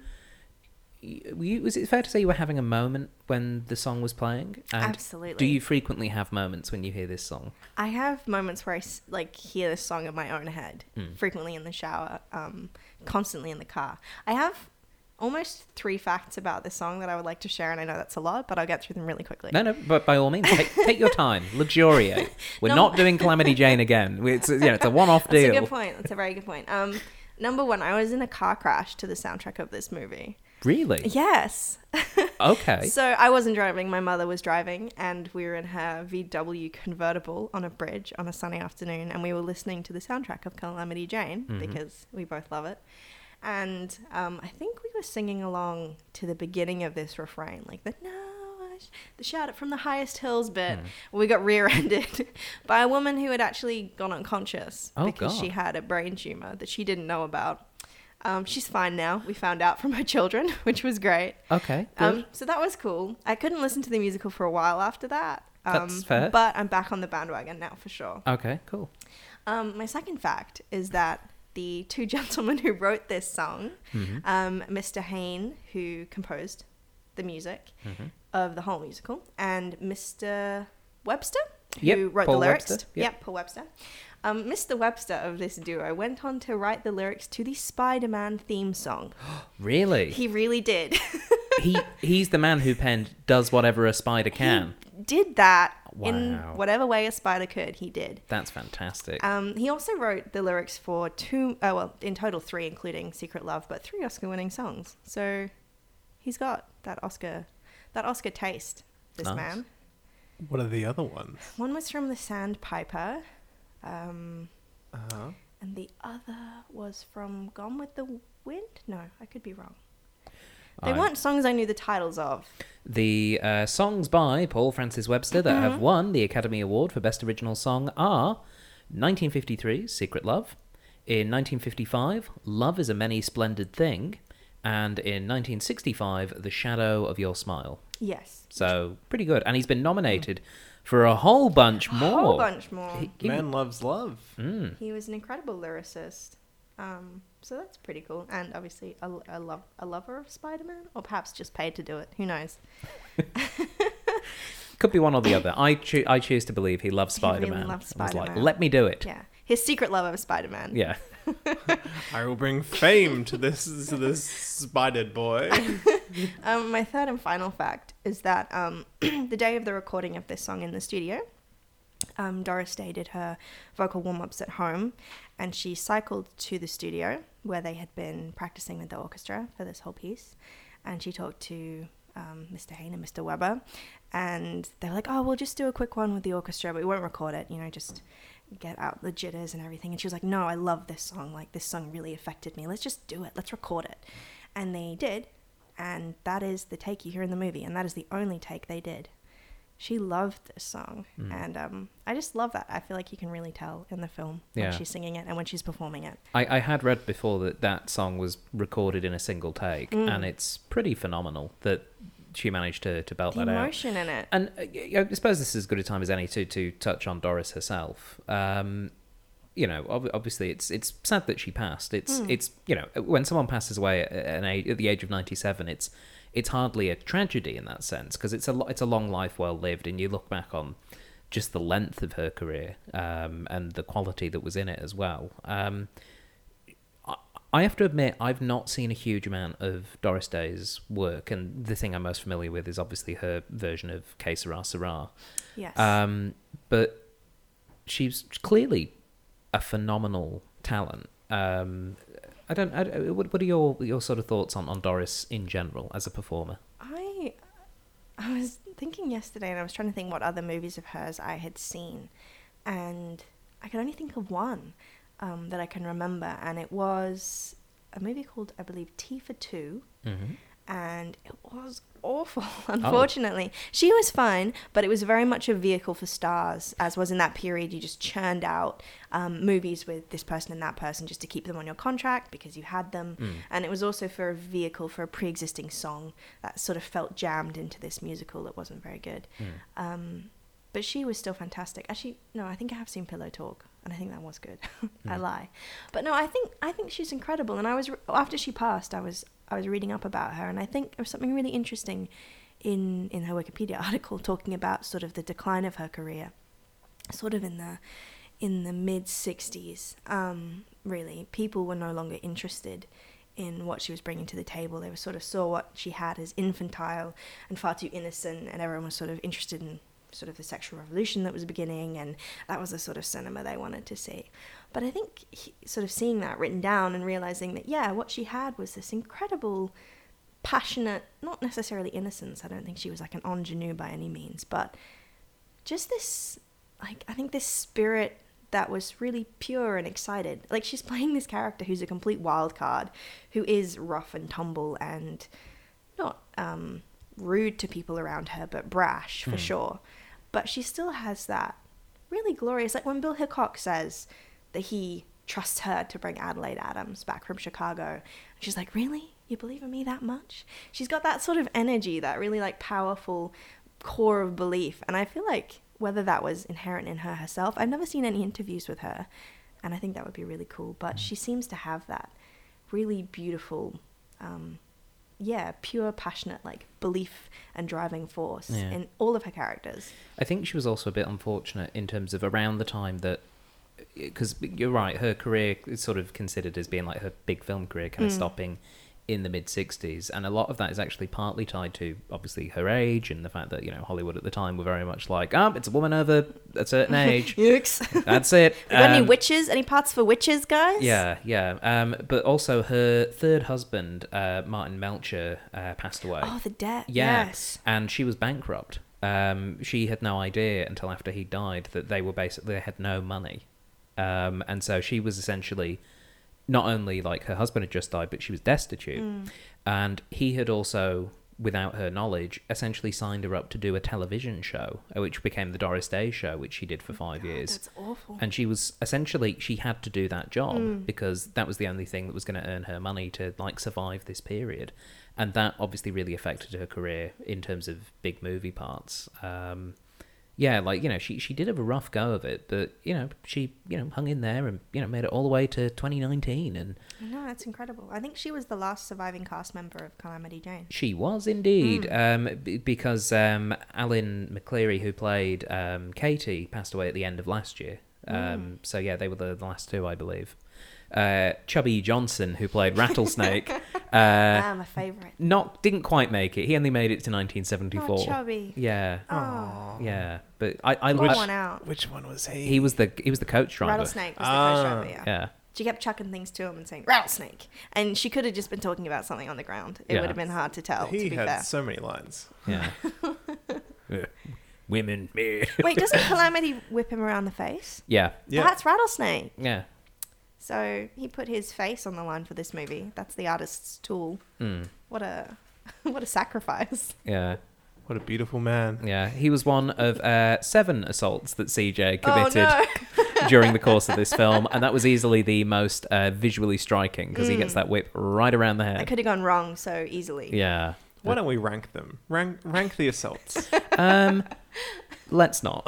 you... Was it fair to say you were having a moment when the song was playing? And absolutely. Do you frequently have moments when you hear this song? I have moments where I like, hear this song in my own head, mm. frequently in the shower, um, constantly in the car. I have almost three facts about this song that I would like to share, and I know that's a lot, but I'll get through them really quickly. No, no, but by all means, take, take your time, luxuriate. We're no. not doing Calamity Jane again. It's, you know, it's a one-off deal. That's a good point. That's a very good point. Um, number one, I was in a car crash to the soundtrack of this movie. Really? Yes. Okay. So I wasn't driving. My mother was driving, and we were in her V W convertible on a bridge on a sunny afternoon, and we were listening to the soundtrack of Calamity Jane mm-hmm. because we both love it. And um, I think we were singing along to the beginning of this refrain, like the no, I sh- the shout it from the highest hills bit. Mm. We got rear-ended by a woman who had actually gone unconscious oh, because God. she had a brain tumor that she didn't know about. Um, she's fine now. We found out from her children, which was great. Okay. Um, so that was cool. I couldn't listen to the musical for a while after that. Um, That's fair. But I'm back on the bandwagon now for sure. Okay, cool. Um, my second fact is that the two gentlemen who wrote this song, mm-hmm. um, Mister Hain, who composed the music mm-hmm. of the whole musical, and Mister Webster, who yep, wrote Paul the lyrics. Webster, yep. yep, Paul Webster. Um, Mister Webster of this duo went on to write the lyrics to the Spider-Man theme song. Really? He really did. he He's the man who penned Does Whatever a Spider Can. He did that wow. in whatever way a spider could, he did. That's fantastic. Um, he also wrote the lyrics for two, uh, well, in total three, including Secret Love, but three Oscar-winning songs. So he's got that Oscar, that Oscar taste, this nice. man. What are the other ones? One was from The Sandpiper. Um, uh-huh. And the other was from Gone with the Wind? No, I could be wrong. They I... weren't songs I knew the titles of. The uh, songs by Paul Francis Webster that mm-hmm. have won the Academy Award for Best Original Song are nineteen fifty-three's Secret Love, in nineteen fifty-five, Love Is a Many Splendored Thing, and in nineteen sixty-five, The Shadow of Your Smile. Yes. So, pretty good. And he's been nominated mm-hmm. for a whole bunch more. A whole bunch more. He, he, Man loves love. Mm. He was an incredible lyricist. Um, so that's pretty cool. And obviously a, a, love, a lover of Spider-Man, or perhaps just paid to do it. Who knows? Could be one or the other. I, cho- I choose to believe he loves Spider-Man. He really loves Spider-Man. Like, let me do it. Yeah. His secret love of Spider-Man. Yeah. I will bring fame to this, to this spider boy. Um, my third and final fact is that um, the day of the recording of this song in the studio, um, Doris Day did her vocal warm-ups at home, and she cycled to the studio where they had been practicing with the orchestra for this whole piece, and she talked to um, Mister Hain and Mister Weber, and they were like, oh, we'll just do a quick one with the orchestra, but we won't record it, you know, just get out the jitters and everything. And she was like, no, I love this song. Like, this song really affected me. Let's just do it. Let's record it. And they did. And that is the take you hear in the movie. And that is the only take they did. she loved this song. Mm. And um, I just love that. I feel like you can really tell in the film yeah. when she's singing it and when she's performing it. I, I had read before that that song was recorded in a single take, mm. and it's pretty phenomenal that she managed to, to belt the that out. The emotion in it. And uh, I suppose this is as good a time as any to, to touch on Doris herself. Um, you know, ob- obviously it's it's sad that she passed. It's, mm. it's you know, when someone passes away at, an age, at the age of ninety-seven, it's... it's hardly a tragedy in that sense because it's a it's a long life well lived, and you look back on just the length of her career um, and the quality that was in it as well. Um, I, I have to admit I've not seen a huge amount of Doris Day's work, and the thing I'm most familiar with is obviously her version of Que Sera Sera. Yes. Um, but she's clearly a phenomenal talent. Um, I don't. I, what are your your sort of thoughts on, on Doris in general as a performer? I I was thinking yesterday, and I was trying to think what other movies of hers I had seen, and I could only think of one um, that I can remember, and it was a movie called, I believe, T for Two, mm-hmm. and it was awful. Unfortunately, oh. she was fine, but it was very much a vehicle for stars, as was in that period. You just churned out. Um, movies with this person and that person just to keep them on your contract because you had them. Mm. And it was also for a vehicle for a pre-existing song that sort of felt jammed into this musical that wasn't very good. Mm. Um, but she was still fantastic. Actually, no, I think I have seen Pillow Talk and I think that was good. mm. I lie. But no, I think I think she's incredible. And I was, after she passed, I was I was reading up about her, and I think there was something really interesting in, in her Wikipedia article talking about sort of the decline of her career, sort of in the... in the mid-sixties, um, really, people were no longer interested in what she was bringing to the table. They were sort of saw what she had as infantile and far too innocent, and everyone was sort of interested in sort of the sexual revolution that was beginning, and that was the sort of cinema they wanted to see. But I think he, sort of seeing that written down and realising that, yeah, what she had was this incredible, passionate, not necessarily innocence. I don't think she was like an ingenue by any means, but just this, like, I think this spirit that was really pure and excited. Like, she's playing this character who's a complete wild card, who is rough and tumble and not um, rude to people around her, but brash for mm. sure. But she still has that really glorious, like when Bill Hickok says that he trusts her to bring Adelaide Adams back from Chicago, she's like, really? You believe in me that much? She's got that sort of energy, that really like powerful core of belief. And I feel like whether that was inherent in her herself, I've never seen any interviews with her, and I think that would be really cool. But mm. she seems to have that really beautiful, um, yeah, pure, passionate, like, belief and driving force yeah. in all of her characters. I think she was also a bit unfortunate in terms of around the time that, because you're right, her career is sort of considered as being like her big film career kind of mm. stopping in the mid-sixties, and a lot of that is actually partly tied to obviously her age and the fact that, you know, Hollywood at the time were very much like, oh, it's a woman over a certain age. Yikes. That's it. We got um, any witches? Any parts for witches, guys? Yeah, yeah. Um, but also her third husband, uh, Martin Melcher, uh, passed away. Oh, the debt. Yeah. Yes. And she was bankrupt. Um, she had no idea until after he died that they were basically, they had no money. Um, and so she was essentially... not only, like, her husband had just died, but she was destitute. Mm. And he had also, without her knowledge, essentially signed her up to do a television show, which became the Doris Day Show, which she did for five God, years. That's awful. And she was, essentially, she had to do that job mm. because that was the only thing that was going to earn her money to, like, survive this period. And that obviously really affected her career in terms of big movie parts. Um, yeah, like, you know, she, she did have a rough go of it, but, you know, she, you know, hung in there and, you know, made it all the way to twenty nineteen. And no, that's incredible. I think she was the last surviving cast member of Calamity Jane. She was indeed, mm. um, b- because um, Alan McCleary, who played um, Katie, passed away at the end of last year. Um, mm. So, yeah, they were the, the last two, I believe. Uh, Chubby Johnson, who played Rattlesnake, uh, ah, my favourite, not didn't quite make it. He only made it to nineteen seventy-four. Oh, Chubby, yeah, aww. Yeah. But I, I which, one out. Which one was he? He was the he was the coach driver. Rattlesnake was oh. the coach driver. Yeah. yeah. She kept chucking things to him and saying rattlesnake, and she could have just been talking about something on the ground. It yeah. would have been hard to tell. He to be had fair. So many lines. Yeah. yeah. Women. Wait, doesn't Calamity whip him around the face? Yeah. yeah. That's Rattlesnake. Yeah. So he put his face on the line for this movie. That's the artist's tool. Mm. What a what a sacrifice. Yeah. What a beautiful man. Yeah, he was one of uh, seven assaults that C J committed oh, no. during the course of this film, and that was easily the most uh, visually striking because mm. he gets that whip right around the head. That could have gone wrong so easily. Yeah. Why don't we rank them? Rank rank the assaults. um, let's not.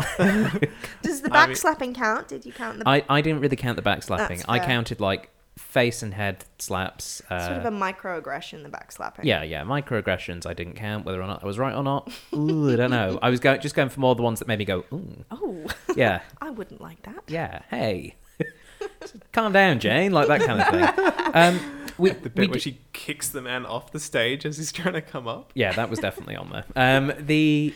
Does the back I mean, slapping count? Did you count the? I I didn't really count the back slapping. I counted like face and head slaps. Uh, sort of a microaggression. The back slapping. Yeah, yeah, microaggressions. I didn't count whether or not I was right or not. Ooh, I don't know. I was going just going for more the ones that made me go. Ooh. Oh. Yeah. I wouldn't like that. Yeah. Hey. Calm down, Jane. Like that kind of thing. Um. We, the bit we where d- she kicks the man off the stage as he's trying to come up. Yeah, that was definitely on there. Um, the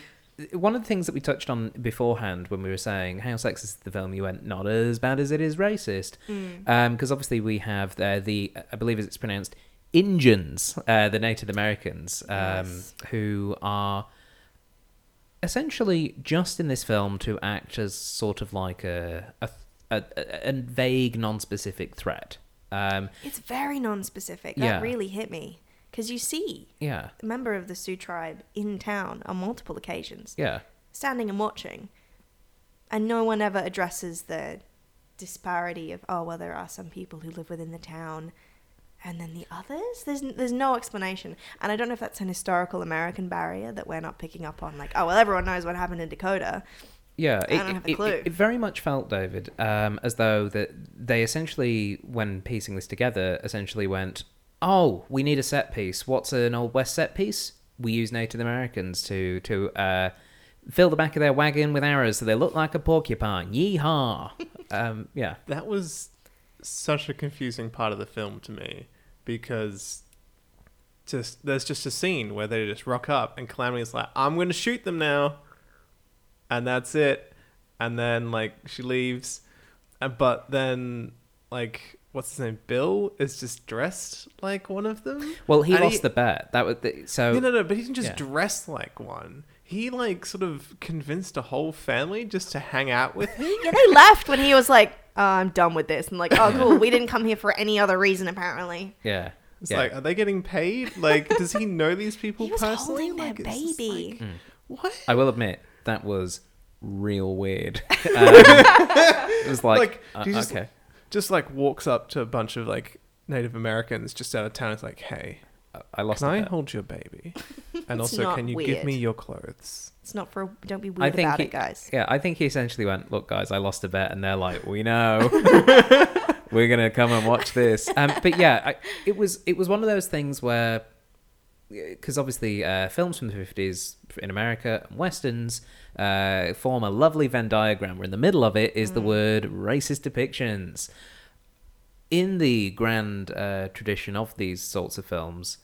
one of the things that we touched on beforehand when we were saying how sexist is the film, you went, not as bad as it is racist. Because mm. um, obviously we have the, the, I believe it's pronounced Indians, uh, the Native Americans, um, yes. who are essentially just in this film to act as sort of like a, a, a, a vague, non-specific threat. Um, it's very non-specific. That yeah. really hit me because you see yeah. a member of the Sioux tribe in town on multiple occasions yeah. standing and watching, and no one ever addresses the disparity of, oh, well, there are some people who live within the town and then the others. There's there's no explanation, and I don't know if that's an historical American barrier that we're not picking up on, like, oh, well, everyone knows what happened in Dakota. Yeah, it, I don't have a clue. It, it, it very much felt, David, um, as though that they essentially, when piecing this together, essentially went, oh, we need a set piece. What's an Old West set piece? We use Native Americans to to uh, fill the back of their wagon with arrows so they look like a porcupine. Yeehaw. um, yeah. That was such a confusing part of the film to me because just there's just a scene where they just rock up and Calamity's like, I'm going to shoot them now. And that's it. And then, like, she leaves. But then, like, what's his name? Bill is just dressed like one of them. Well, he and lost he, the bet. That was the, so. No, no, no. But he didn't just yeah. dress like one. He, like, sort of convinced a whole family just to hang out with him. Yeah, they left when he was like, oh, I'm done with this. And, like, oh, cool. We didn't come here for any other reason, apparently. Yeah. It's yeah. like, are they getting paid? Like, does he know these people he was personally? Holding like, their baby. Like, mm. What? I will admit. That was real weird. Um, it was like, like uh, just, okay. Just like walks up to a bunch of like Native Americans just out of town. It's like, hey, I lost. Can I bet. Hold your baby? And also, can you weird. Give me your clothes? It's not for. Don't be weird about he, it, guys. Yeah, I think he essentially went, look, guys, I lost a bet, and they're like, we know. We're gonna come and watch this. Um, but yeah, I, it was it was one of those things where. Because obviously uh, films from the fifties in America and Westerns uh, form a lovely Venn diagram where in the middle of it is mm. the word racist depictions. In the grand uh, tradition of these sorts of films,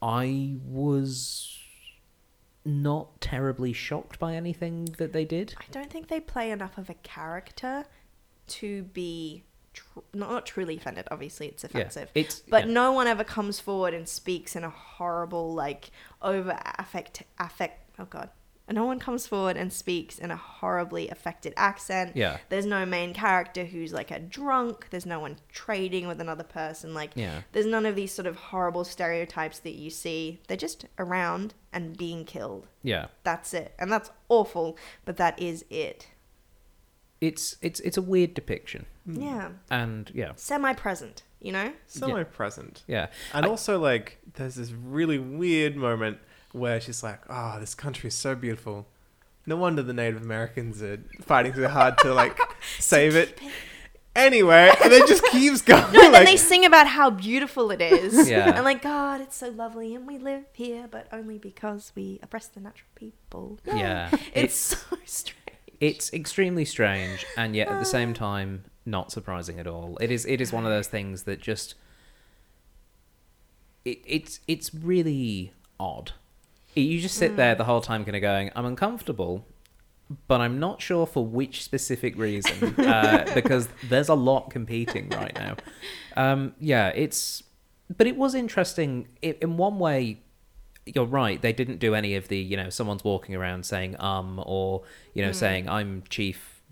I was not terribly shocked by anything that they did. I don't think they play enough of a character to be... Tr- not, not truly offended, obviously it's offensive, yeah, it's, but yeah. no one ever comes forward and speaks in a horrible, like, over affect affect oh god no one comes forward and speaks in a horribly affected accent. Yeah, there's no main character who's like a drunk. There's no one trading with another person, like yeah. there's none of these sort of horrible stereotypes that you see. They're just around and being killed. Yeah, that's it. And that's awful, but that is it. It's it's it's a weird depiction. Yeah. And, yeah. Semi-present, you know? Semi-present. Yeah. And I, also, like, there's this really weird moment where she's like, oh, this country is so beautiful. No wonder the Native Americans are fighting so hard to, like, save it. it. Anyway, and it just keeps going. No, and like, then they sing about how beautiful it is. Yeah. And, like, God, it's so lovely, and we live here, but only because we oppress the natural people. Yeah. yeah. It's, it's so strange. It's extremely strange, and yet at the same time, not surprising at all. It is. It is one of those things that just. It, it's it's really odd. You just sit mm. there the whole time, kind of going, "I'm uncomfortable," but I'm not sure for which specific reason, uh, because there's a lot competing right now. Um, yeah, it's. But it was interesting. It, in one way. You're right, they didn't do any of the, you know, someone's walking around saying um or, you know, mm. saying I'm Chief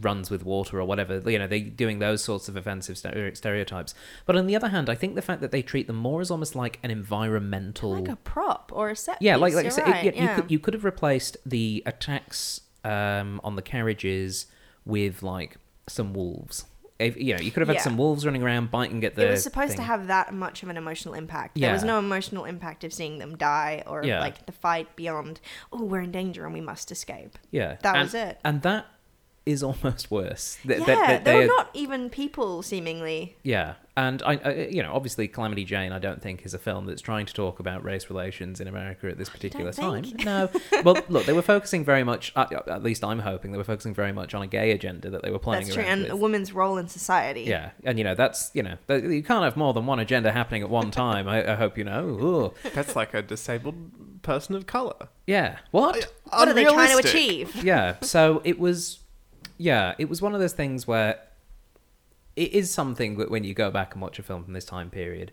runs with water or whatever, you know, they doing those sorts of offensive stereotypes. But on the other hand, I think the fact that they treat them more as almost like an environmental, like a prop or a set piece. Yeah, like, like so right. it, yeah, yeah. You, could, you could have replaced the attacks um, on the carriages with like some wolves. If, you know, you could have had yeah. some wolves running around biting at the. It was supposed thing. to have that much of an emotional impact. Yeah. There was no emotional impact of seeing them die or yeah. like the fight beyond. Oh, we're in danger and we must escape. Yeah, that and, was it. And that is almost worse. Th- yeah, th- th- they were not even people, seemingly. Yeah, and I, I, you know, obviously, Calamity Jane, I don't think is a film that's trying to talk about race relations in America at this particular time. No, well, look, they were focusing very much. Uh, at least I'm hoping they were focusing very much on a gay agenda that they were playing. That's true, and with. a woman's role in society. Yeah, and you know, that's you know, you can't have more than one agenda happening at one time. I, I hope you know. Ooh. That's like a disabled person of color. Yeah. What? I, what are they trying to achieve? Yeah. So it was. Yeah, it was one of those things where it is something that when you go back and watch a film from this time period,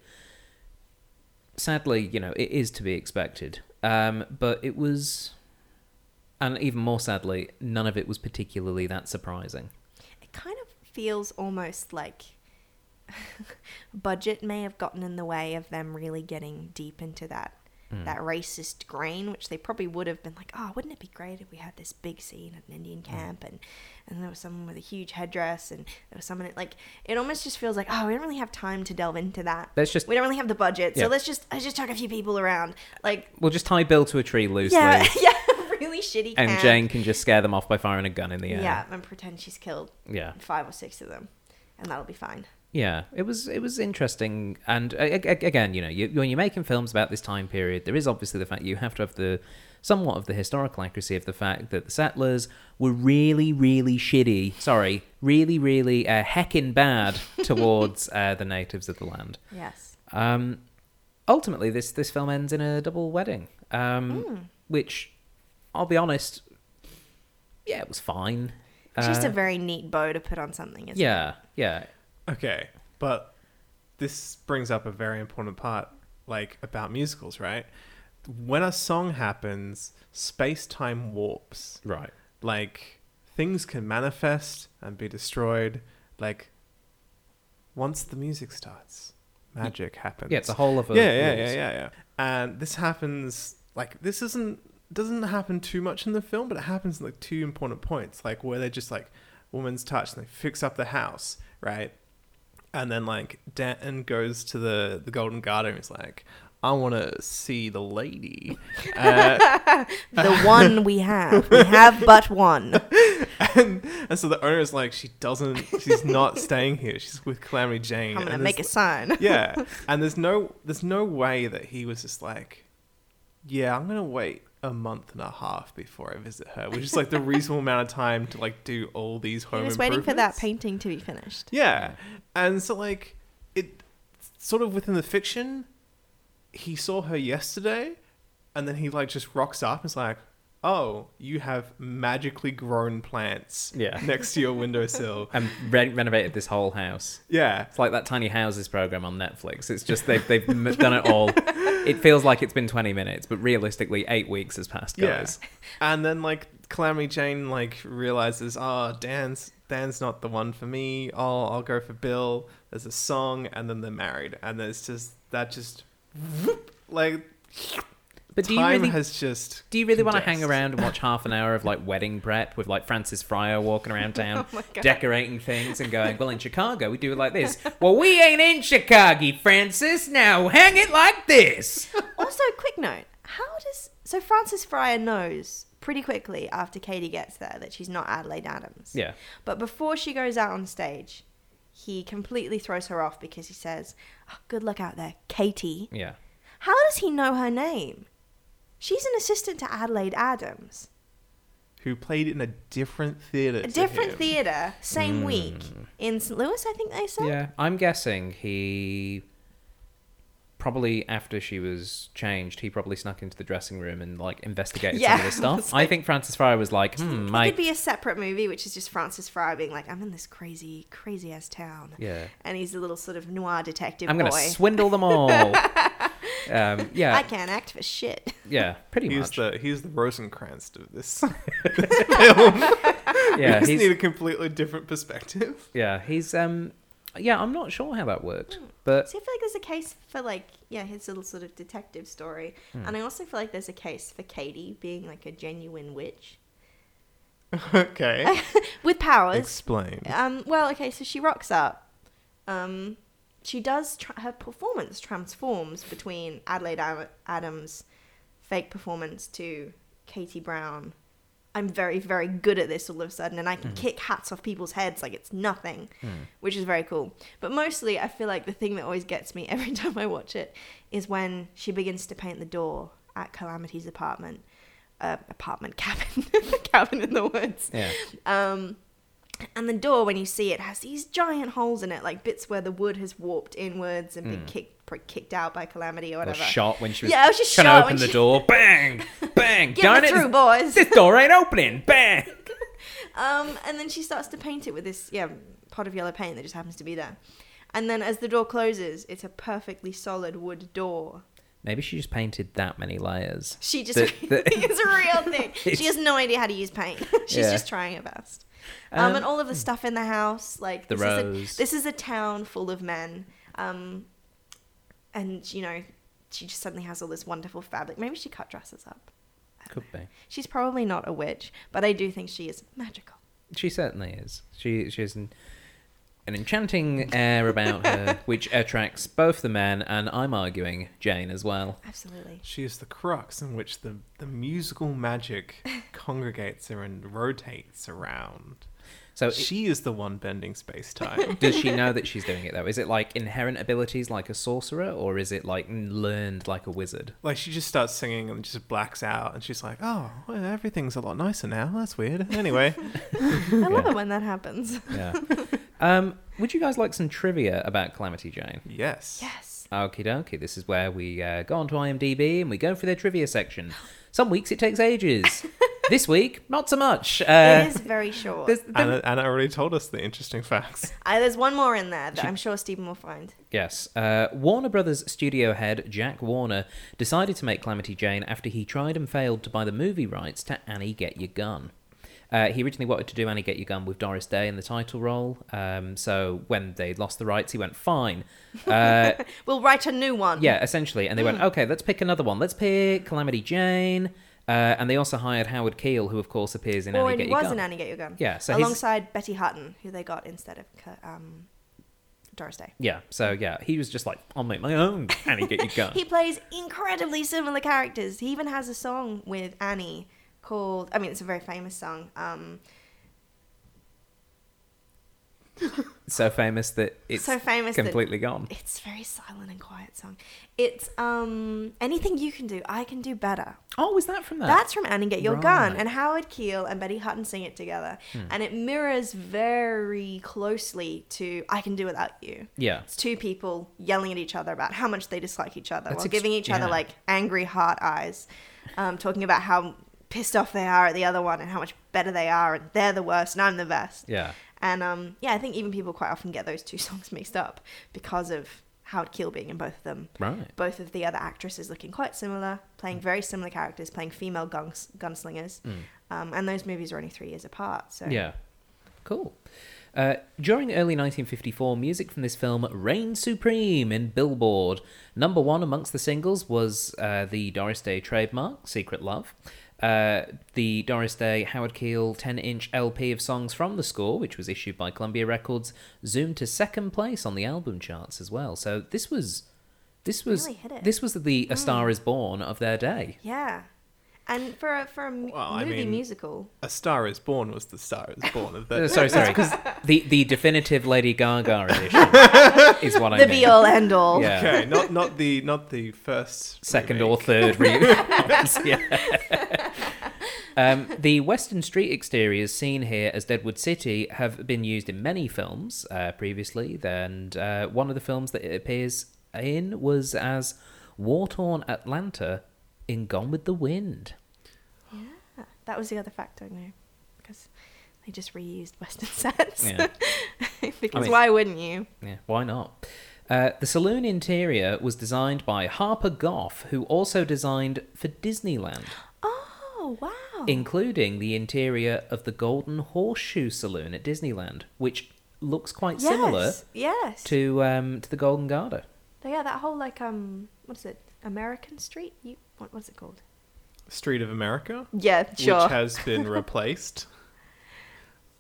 sadly, you know, it is to be expected. Um, but it was, and even more sadly, none of it was particularly that surprising. It kind of feels almost like budget may have gotten in the way of them really getting deep into that. that racist grain, which they probably would have been like, oh, wouldn't it be great if we had this big scene at an Indian camp, and, and there was someone with a huge headdress, and there was someone, like, it almost just feels like, oh, we don't really have time to delve into that. Let's just, we don't really have the budget, yeah. so let's just let's just chuck a few people around. Like, we'll just tie Bill to a tree loosely. Yeah, yeah, really shitty camp. And Jane can just scare them off by firing a gun in the air. Yeah, and pretend she's killed yeah. five or six of them, and that'll be fine. Yeah, it was it was interesting, and uh, again, you know, you, when you're making films about this time period, there is obviously the fact you have to have the somewhat of the historical accuracy of the fact that the settlers were really, really shitty, sorry, really, really uh, heckin' bad towards uh, the natives of the land. Yes. Um, ultimately, this, this film ends in a double wedding, um, mm. which, I'll be honest, yeah, it was fine. It's uh, just a very neat bow to put on something, isn't yeah, it? Yeah, yeah. Okay, but this brings up a very important part, like, about musicals, right? When a song happens, space-time warps. Right. Like, things can manifest and be destroyed. Like, once the music starts, magic yeah. happens. Yeah, it's a whole of a... Yeah, yeah, yeah, yeah, yeah. And this happens, like, this isn't doesn't happen too much in the film, but it happens in, like, two important points. Like, where they're just, like, woman's touch, and they fix up the house, right? And then, like, Dan goes to the, the Golden Garden and he's like, I want to see the lady. Uh, the one we have. We have but one. And, and so the owner is like, she doesn't, she's not staying here. She's with Calamity Jane. I'm going to make a sign. Yeah. And there's no, there's no way that he was just like, yeah, I'm going to wait a month and a half before I visit her, which is like the reasonable amount of time to like do all these home improvements. He was waiting for that painting to be finished. Yeah. And so like it sort of within the fiction, he saw her yesterday and then he like just rocks up and is like, oh, you have magically grown plants yeah. next to your windowsill. And re- renovated this whole house. Yeah. It's like that Tiny Houses program on Netflix. It's just they've, they've done it all. It feels like it's been twenty minutes, but realistically, eight weeks has passed, guys. Yeah. And then, like, Calamity Jane, like, realizes, oh, Dan's Dan's not the one for me. Oh, I'll go for Bill. There's a song, and then they're married. And there's just, that just, whoop, like... But do you Time really, has just Do you really condensed. want to hang around and watch half an hour of like wedding prep with like Francis Fryer walking around town oh decorating things and going, well, in Chicago we do it like this. Well, we ain't in Chicago, Francis. Now hang it like this. Also, quick note. How does... So Francis Fryer knows pretty quickly after Katie gets there that she's not Adelaide Adams. Yeah. But before she goes out on stage, he completely throws her off because he says, oh, good luck out there, Katie. Yeah. How does he know her name? She's an assistant to Adelaide Adams. Who played in a different theatre. A different theatre, same mm. week. In Saint Louis, I think they said. Yeah, I'm guessing he... Probably after she was changed, he probably snuck into the dressing room and, like, investigated yeah, some of this stuff. Like, I think Francis Fryer was like, hmm, my... It could be a separate movie, which is just Francis Fryer being like, I'm in this crazy, crazy-ass town. Yeah. And he's a little sort of noir detective I'm boy. I'm going to swindle them all. Um, yeah, I can't act for shit. Yeah, pretty he's much. The, he's the Rosencrantz of this, this film. Yeah, he's need a completely different perspective. Yeah, he's um, yeah, I'm not sure how that worked, mm. but so I feel like there's a case for like yeah his little sort of detective story, mm. and I also feel like there's a case for Katie being like a genuine witch. Okay. With powers. Explain. Um, well, okay, so she rocks up. Um, she does, tra- her performance transforms between Adelaide Ad- Adams' fake performance to Katie Brown. I'm very, very good at this all of a sudden, and I can mm. kick hats off people's heads like it's nothing, mm. which is very cool. But mostly, I feel like the thing that always gets me every time I watch it is when she begins to paint the door at Calamity's apartment. Uh, apartment cabin cabin in the woods, yeah. um and the door, when you see it, has these giant holes in it, like bits where the wood has warped inwards and mm. been kicked kicked out by Calamity or whatever. Or shot when she was yeah, just trying shot to open the she... door. Bang, bang. Get darn it through, boys. This door ain't opening. Bang. um and then she starts to paint it with this yeah pot of yellow paint that just happens to be there, and then as the door closes, it's a perfectly solid wood door. Maybe she just painted that many layers. She just... The, the, it's a real thing. She has no idea how to use paint. She's yeah. just trying her best. Um, um, and all of the stuff in the house, like... The this rose. Is a, this is a town full of men. Um, and, you know, she just suddenly has all this wonderful fabric. Maybe she cut dresses up. Could know. be. She's probably not a witch, but I do think she is magical. She certainly is. She She is... An, An enchanting air about her, which attracts both the men and, I'm arguing, Jane as well. Absolutely. She is the crux in which the, the musical magic congregates her and rotates around. So it, she is the one bending space-time. Does she know that she's doing it, though? Is it like inherent abilities like a sorcerer, or is it like learned like a wizard? Like, she just starts singing and just blacks out, and she's like, oh, well, everything's a lot nicer now. That's weird. Anyway. I love yeah. it when that happens. Yeah. Um, would you guys like some trivia about Calamity Jane? Yes. Yes. Okie dokie. This is where we uh, go onto IMDb and we go for their trivia section. Some weeks it takes ages. This week, not so much. Uh, it is very short. There... Anna, Anna already told us the interesting facts. Uh, there's one more in there that she... I'm sure Stephen will find. Yes. Uh, Warner Brothers studio head Jack Warner decided to make Calamity Jane after he tried and failed to buy the movie rights to Annie Get Your Gun. Uh, he originally wanted to do Annie Get Your Gun with Doris Day in the title role. Um, so when they lost the rights, he went, fine. Uh, we'll write a new one. Yeah, essentially. And they mm. went, okay, let's pick another one. Let's pick Calamity Jane. Uh, and they also hired Howard Keel, who, of course, appears in or Annie Get Your Gun. Or was in Annie Get Your Gun. Yeah. So alongside he's... Betty Hutton, who they got instead of um, Doris Day. Yeah. So, yeah, he was just like, I'll make my own Annie Get Your Gun. He plays incredibly similar characters. He even has a song with Annie called, I mean, it's a very famous song. Um, so famous that it's so famous completely that gone. It's a very silent and quiet song. It's um, Anything You Can Do, I Can Do Better. Oh, is that from that? That's from Annie Get Your right. Gun. And Howard Keel and Betty Hutton sing it together. Hmm. And it mirrors very closely to I Can Do Without You. Yeah. It's two people yelling at each other about how much they dislike each other. That's while ex- giving each yeah. other like angry heart eyes. Um, talking about how pissed off they are at the other one and how much better they are and they're the worst and I'm the best. Yeah. And um, yeah, I think even people quite often get those two songs mixed up because of Howard Keel being in both of them. Right. Both of the other actresses looking quite similar, playing very similar characters, playing female guns- gunslingers. Mm. Um, and those movies are only three years apart. So yeah. Cool. Uh, during early nineteen fifty-four, music from this film reigned supreme in Billboard. Number one amongst the singles was uh, the Doris Day trademark, Secret Love. Uh, the Doris Day, Howard Keel ten-inch L P of songs from the score, which was issued by Columbia Records, zoomed to second place on the album charts as well. So this was, this was, really hit it. This was the mm. A Star Is Born of their day. Yeah, and for a, for a m- well, movie I mean, musical, A Star Is Born was the Star Is Born of their day. Sorry, sorry, because the the definitive Lady Gaga edition is what the I mean. The be all end all. Yeah. Okay, not not the not the first, second remake. Or third remake. Yeah. Um, the Western Street exteriors seen here as Deadwood City have been used in many films uh, previously, and uh, one of the films that it appears in was as war-torn Atlanta in Gone with the Wind. Yeah, that was the other fact I knew, because they just reused Western sets. Yeah. Because I mean, why wouldn't you? Yeah, why not? Uh, the saloon interior was designed by Harper Goff, who also designed for Disneyland. Oh, wow. Including the interior of the Golden Horseshoe Saloon at Disneyland, which looks quite yes, similar yes. to um, to the Golden Garter. Yeah, that whole, like, um, what is it? American Street? You, what What is it called? Street of America? Yeah, sure. Which has been replaced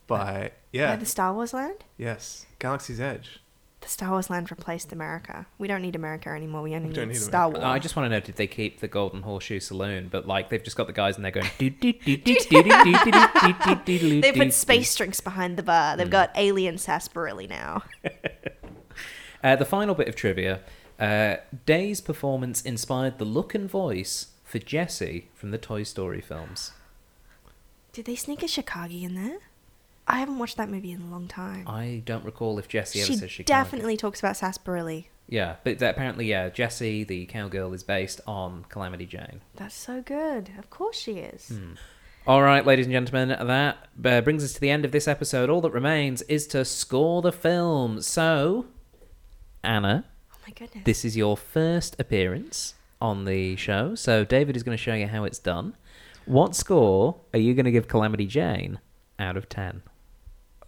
by, yeah. By the Star Wars land? Yes, Galaxy's Edge. The Star Wars land replaced America. We don't need America anymore. We only we need, need Star Wars. I just want to know, did they keep the Golden Horseshoe Saloon? But, like, they've just got the guys and they're going... They put space drinks behind the bar. They've mm. got alien sarsaparilla now. uh, the final bit of trivia. Uh, Day's performance inspired the look and voice for Jessie from the Toy Story films. Did they sneak a Shikagi in there? I haven't watched that movie in a long time. I don't recall if Jessie ever says Shikagi. She definitely talks about sarsaparilla. Yeah, but apparently, yeah, Jessie, the cowgirl, is based on Calamity Jane. That's so good. Of course she is. Hmm. All right, ladies and gentlemen, that uh, brings us to the end of this episode. All that remains is to score the film. So, Anna, oh my goodness, this is your first appearance on the show. So David is going to show you how it's done. What score are you going to give Calamity Jane out of ten?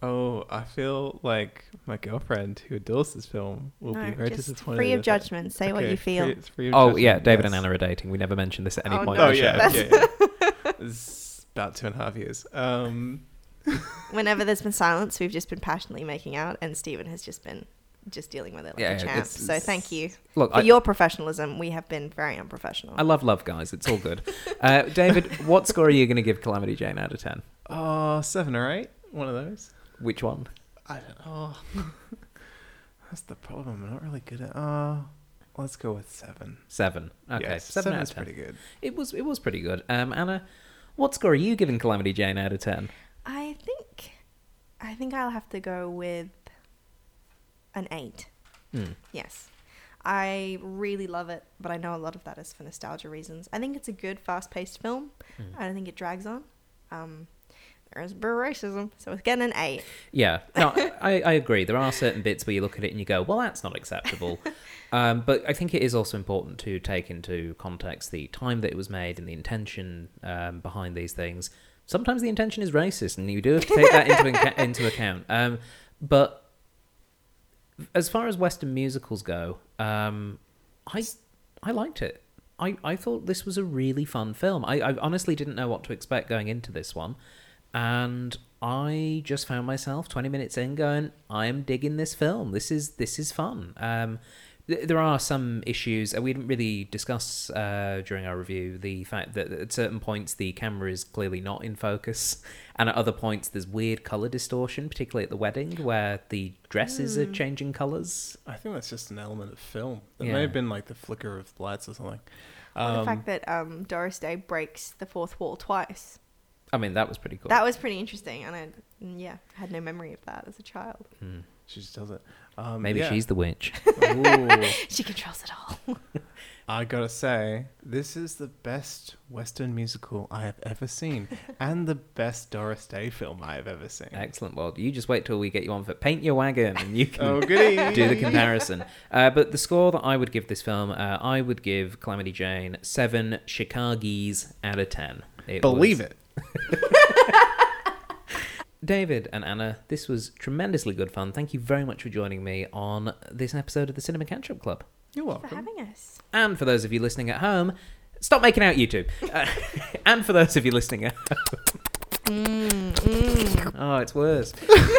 Oh, I feel like my girlfriend who adores this film will no, be very just disappointed. Free of judgment. Say okay, what you feel. Free, it's free of oh, judgment, yeah. David yes. and Anna are dating. We never mentioned this at any oh, point. No. Oh, yeah. yeah, yeah. It's about two and a half years. Um. Whenever there's been silence, we've just been passionately making out, and Stephen has just been just dealing with it like yeah, a champ. It's, it's, so thank you look, for I, your professionalism. We have been very unprofessional. I love love, guys. It's all good. uh, David, what score are you going to give Calamity Jane out of ten? Oh, seven or eight. One of those. Which one? I don't know. That's the problem. I'm not really good at... Uh, let's go with seven. Seven. Okay. Yes, seven, seven out of ten. Pretty good. It was, it was pretty good. Um, Anna, what score are you giving Calamity Jane out of ten? I think... I think I'll have to go with an eight. Mm. Yes. I really love it, but I know a lot of that is for nostalgia reasons. I think it's a good, fast-paced film. Mm. I don't think it drags on. Um... There is racism, so it's getting an eight. Yeah, no, I, I agree. There are certain bits where you look at it and you go, well, that's not acceptable. um, but I think it is also important to take into context the time that it was made and the intention um, behind these things. Sometimes the intention is racist, and you do have to take that into, inca- into account. Um, but as far as Western musicals go, um, I I liked it. I, I thought this was a really fun film. I, I honestly didn't know what to expect going into this one. And I just found myself twenty minutes in going, I am digging this film. This is this is fun. Um, th- there are some issues. We didn't really discuss uh, during our review the fact that at certain points the camera is clearly not in focus. And at other points there's weird colour distortion, particularly at the wedding, where the dresses mm. are changing colours. I think that's just an element of film. It yeah. may have been like the flicker of lights or something. Um, the fact that um, Doris Day breaks the fourth wall twice. I mean, that was pretty cool. That was pretty interesting. And I, yeah, had no memory of that as a child. Mm. She just does it. Um, Maybe yeah. she's the witch. She controls it all. I gotta say, this is the best Western musical I have ever seen. And the best Doris Day film I have ever seen. Excellent. Well, you just wait till we get you on for Paint Your Wagon and you can oh, goody. do the comparison. Uh, but the score that I would give this film, uh, I would give Calamity Jane seven Shikagis out of ten. It Believe was... it. David and Anna, this was tremendously good fun. Thank you very much for joining me on this episode of the Cinema Catch-Up Club. You're welcome. Thanks for having us. And for those of you listening at home, stop making out, YouTube. Uh, and for those of you listening at home, mm, mm. oh, it's worse. mm.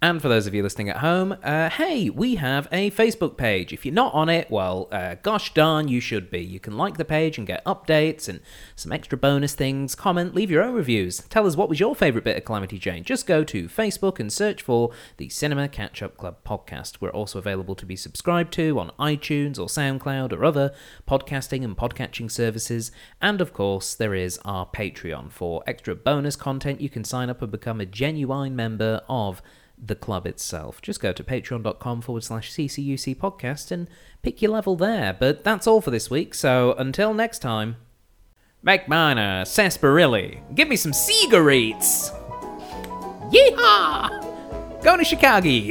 And for those of you listening at home, uh, hey, we have a Facebook page. If you're not on it, well, uh, gosh darn, you should be. You can like the page and get updates and some extra bonus things. Comment, leave your own reviews. Tell us what was your favourite bit of Calamity Jane. Just go to Facebook and search for the Cinema Catch-Up Club podcast. We're also available to be subscribed to on iTunes or SoundCloud or other podcasting and podcatching services. And, of course, there is our Patreon for extra bonus content. You can sign up and become a genuine member of the club itself. Just go to patreon.com forward slash CCUC podcast and pick your level there. But that's all for this week, so until next time, make mine a sarsaparilla, give me some cigarettes, yeehaw, go to Chicago.